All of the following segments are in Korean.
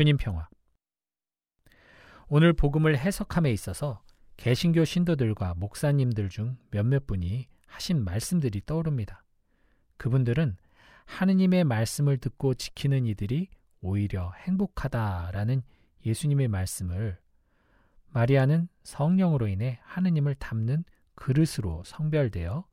주님 평화. 오늘 복음을 해석함에 있어서 개신교 신도들과 목사님들 중 몇몇 분이 하신 말씀들이 떠오릅니다. 그분들은 하느님의 말씀을 듣고 지키는 이들이 오히려 행복하다라는 예수님의 말씀을 마리아는 성령으로 인해 하느님을 담는 그릇으로 성별되어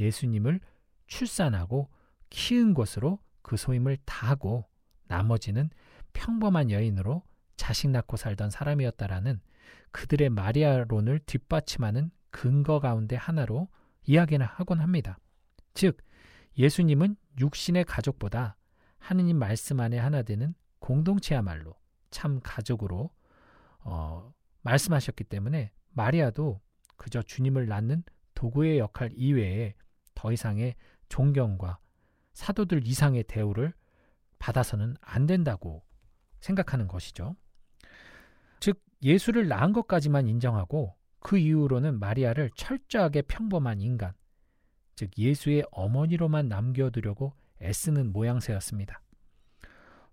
예수님을 출산하고 키운 것으로 그 소임을 다하고 나머지는 평범한 여인으로 자식 낳고 살던 사람이었다라는 그들의 마리아론을 뒷받침하는 근거 가운데 하나로 이야기를 하곤 합니다. 즉 예수님은 육신의 가족보다 하느님 말씀 안에 하나 되는 공동체야말로 참 가족으로 말씀하셨기 때문에 마리아도 그저 주님을 낳는 도구의 역할 이외에 더 이상의 존경과 사도들 이상의 대우를 받아서는 안 된다고 생각하는 것이죠. 즉 예수를 낳은 것까지만 인정하고 그 이후로는 마리아를 철저하게 평범한 인간, 즉 예수의 어머니로만 남겨두려고 애쓰는 모양새였습니다.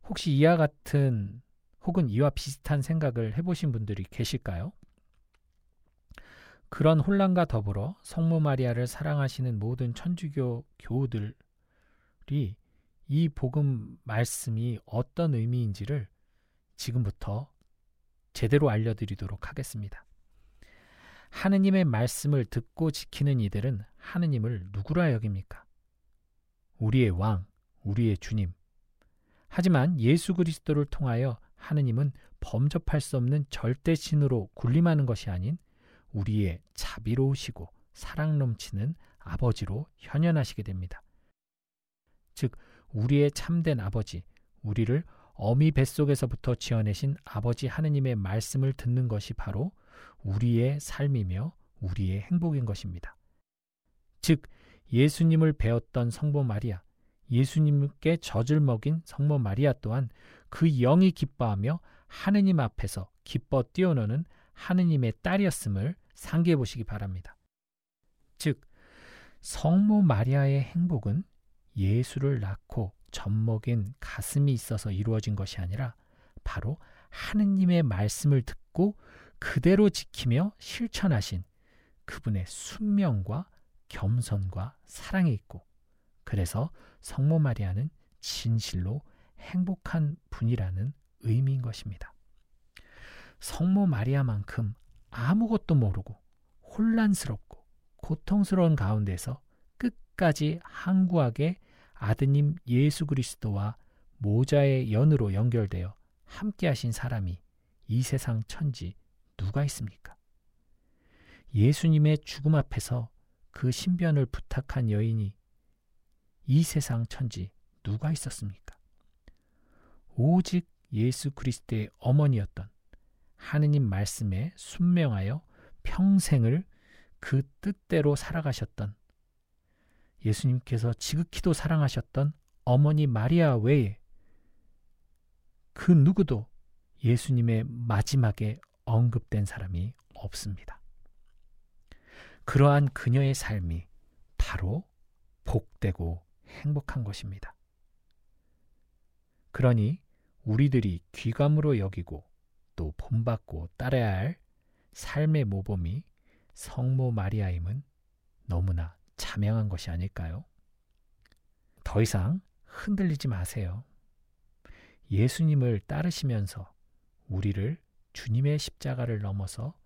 혹시 이와 같은 혹은 이와 비슷한 생각을 해보신 분들이 계실까요? 그런 혼란과 더불어 성모 마리아를 사랑하시는 모든 천주교 교우들이 이 복음 말씀이 어떤 의미인지를 지금부터 제대로 알려드리도록 하겠습니다. 하느님의 말씀을 듣고 지키는 이들은 하느님을 누구라 여깁니까? 우리의 왕, 우리의 주님. 하지만 예수 그리스도를 통하여 하느님은 범접할 수 없는 절대 신으로 군림하는 것이 아닌 우리의 자비로우시고 사랑 넘치는 아버지로 현현하시게 됩니다. 즉 우리의 참된 아버지, 우리를 어미 뱃속에서부터 지어내신 아버지 하느님의 말씀을 듣는 것이 바로 우리의 삶이며 우리의 행복인 것입니다. 즉 예수님을 배웠던 성모 마리아, 예수님께 젖을 먹인 성모 마리아 또한 그 영이 기뻐하며 하느님 앞에서 기뻐 뛰어노는 하느님의 딸이었음을 상기해 보시기 바랍니다. 즉 성모 마리아의 행복은 예수를 낳고 젖먹인 가슴이 있어서 이루어진 것이 아니라 바로 하느님의 말씀을 듣고 그대로 지키며 실천하신 그분의 순명과 겸손과 사랑이 있고, 그래서 성모 마리아는 진실로 행복한 분이라는 의미인 것입니다. 성모 마리아만큼 아무것도 모르고 혼란스럽고 고통스러운 가운데서 끝까지 항구하게 아드님 예수 그리스도와 모자의 연으로 연결되어 함께하신 사람이 이 세상 천지 누가 있습니까? 예수님의 죽음 앞에서 그 신변을 부탁한 여인이 이 세상 천지 누가 있었습니까? 오직 예수 그리스도의 어머니였던 하느님 말씀에 순명하여 평생을 그 뜻대로 살아가셨던, 예수님께서 지극히도 사랑하셨던 어머니 마리아 외에 그 누구도 예수님의 마지막에 언급된 사람이 없습니다. 그러한 그녀의 삶이 바로 복되고 행복한 것입니다. 그러니 우리들이 귀감으로 여기고 또 본받고 따라야 할 삶의 모범이 성모 마리아임은 너무나 자명한 것이 아닐까요? 더 이상 흔들리지 마세요. 예수님을 따르시면서 우리를 주님의 십자가를 넘어서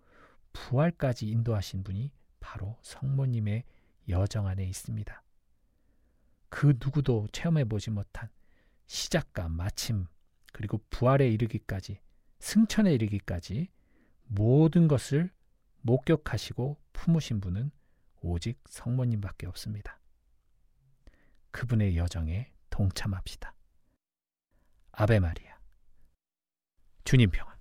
부활까지 인도하신 분이 바로 성모님의 여정 안에 있습니다. 그 누구도 체험해보지 못한 시작과 마침, 그리고 부활에 이르기까지, 승천에 이르기까지 모든 것을 목격하시고 품으신 분은 오직 성모님밖에 없습니다. 그분의 여정에 동참합시다. 아베 마리아. 주님 평화.